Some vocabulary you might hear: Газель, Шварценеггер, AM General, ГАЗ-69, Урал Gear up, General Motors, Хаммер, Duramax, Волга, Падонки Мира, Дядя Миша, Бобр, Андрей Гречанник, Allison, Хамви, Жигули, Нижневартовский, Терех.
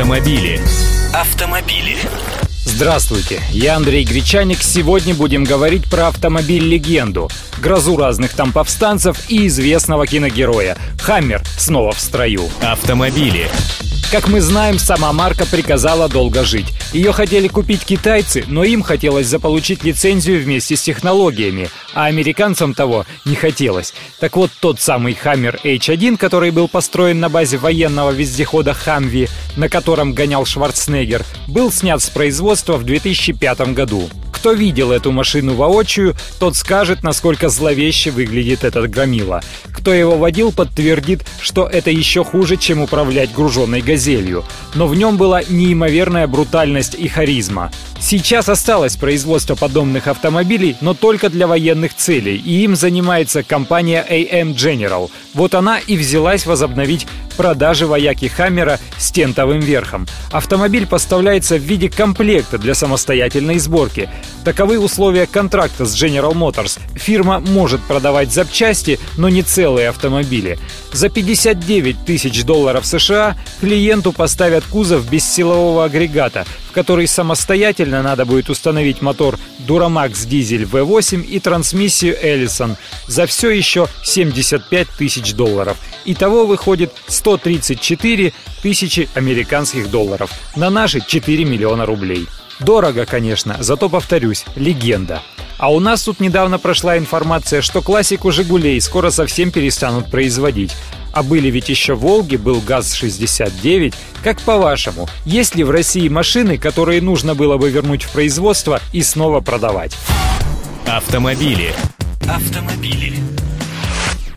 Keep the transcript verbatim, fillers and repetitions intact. Автомобили. Автомобили. Здравствуйте, я Андрей Гречанник. Сегодня будем говорить про автомобиль-легенду, грозу разных тамповстанцев и известного киногероя. Хаммер снова в строю. Автомобили. Как мы знаем, сама марка приказала долго жить. Ее хотели купить китайцы, но им хотелось заполучить лицензию вместе с технологиями, а американцам того не хотелось. Так вот, тот самый Хаммер эйч один, который был построен на базе военного вездехода «Хамви», на котором гонял Шварценеггер, был снят с производства в две тысячи пятом году. Кто видел эту машину воочию, тот скажет, насколько зловеще выглядит этот громила. Кто его водил, подтвердит, что это еще хуже, чем управлять груженной «Газелью». Но в нем была неимоверная брутальность и харизма. Сейчас осталось производство подобных автомобилей, но только для военных целей, и им занимается компания эй эм General. Вот она и взялась возобновить продажи вояки Хаммера с тентовым верхом. Автомобиль поставляется в виде комплекта для самостоятельной сборки. Таковы условия контракта с General Motors. Фирма может продавать запчасти, но не целые автомобили. За пятьдесят девять тысяч долларов США клиенту поставят кузов без силового агрегата, в который самостоятельно надо будет установить мотор Duramax дизель ви восемь и трансмиссию Allison за все еще семьдесят пять тысяч долларов. Итого выходит сто тридцать четыре тысячи американских долларов. На наши четыре миллиона рублей. Дорого, конечно, зато, повторюсь, легенда. А у нас тут недавно прошла информация, что классику «Жигулей» скоро совсем перестанут производить. А были ведь еще «Волги», был ГАЗ шестьдесят девять. Как по-вашему, есть ли в России машины, которые нужно было бы вернуть в производство и снова продавать? Автомобили. Автомобили.